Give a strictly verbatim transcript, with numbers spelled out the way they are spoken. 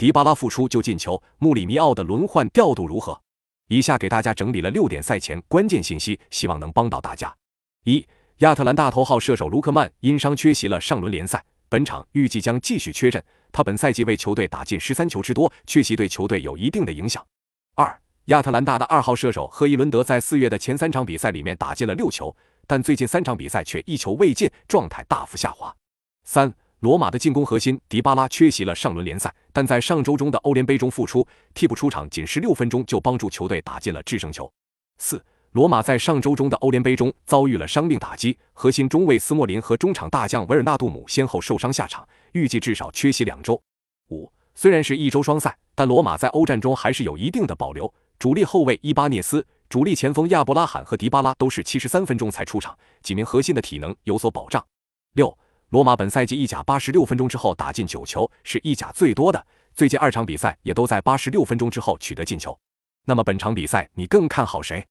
迪巴拉复出就进球，穆里尼奥的轮换调度如何？以下给大家整理了六点赛前关键信息，希望能帮到大家。一、亚特兰大头号射手卢克曼因伤缺席了上轮联赛，本场预计将继续缺阵。他本赛季为球队打进十三球之多，缺席对球队有一定的影响。二、亚特兰大的二号射手赫伊伦德在四月的前三场比赛里面打进了六球，但最近三场比赛却一球未进，状态大幅下滑。三、罗马的进攻核心迪巴拉缺席了上轮联赛，但在上周中的欧联杯中复出，替补出场仅十六分钟就帮助球队打进了制胜球。四、罗马在上周中的欧联杯中遭遇了伤病打击，核心中卫斯莫林和中场大将维尔纳杜姆先后受伤下场，预计至少缺席两周。五、虽然是一周双赛，但罗马在欧战中还是有一定的保留，主力后卫伊巴涅斯、主力前锋亚伯拉罕和迪巴拉都是七十三分钟才出场，几名核心的体能有所保障。六、罗马本赛季意甲八十六分钟之后打进九球，是意甲最多的，最近二场比赛也都在八十六分钟之后取得进球。那么本场比赛你更看好谁？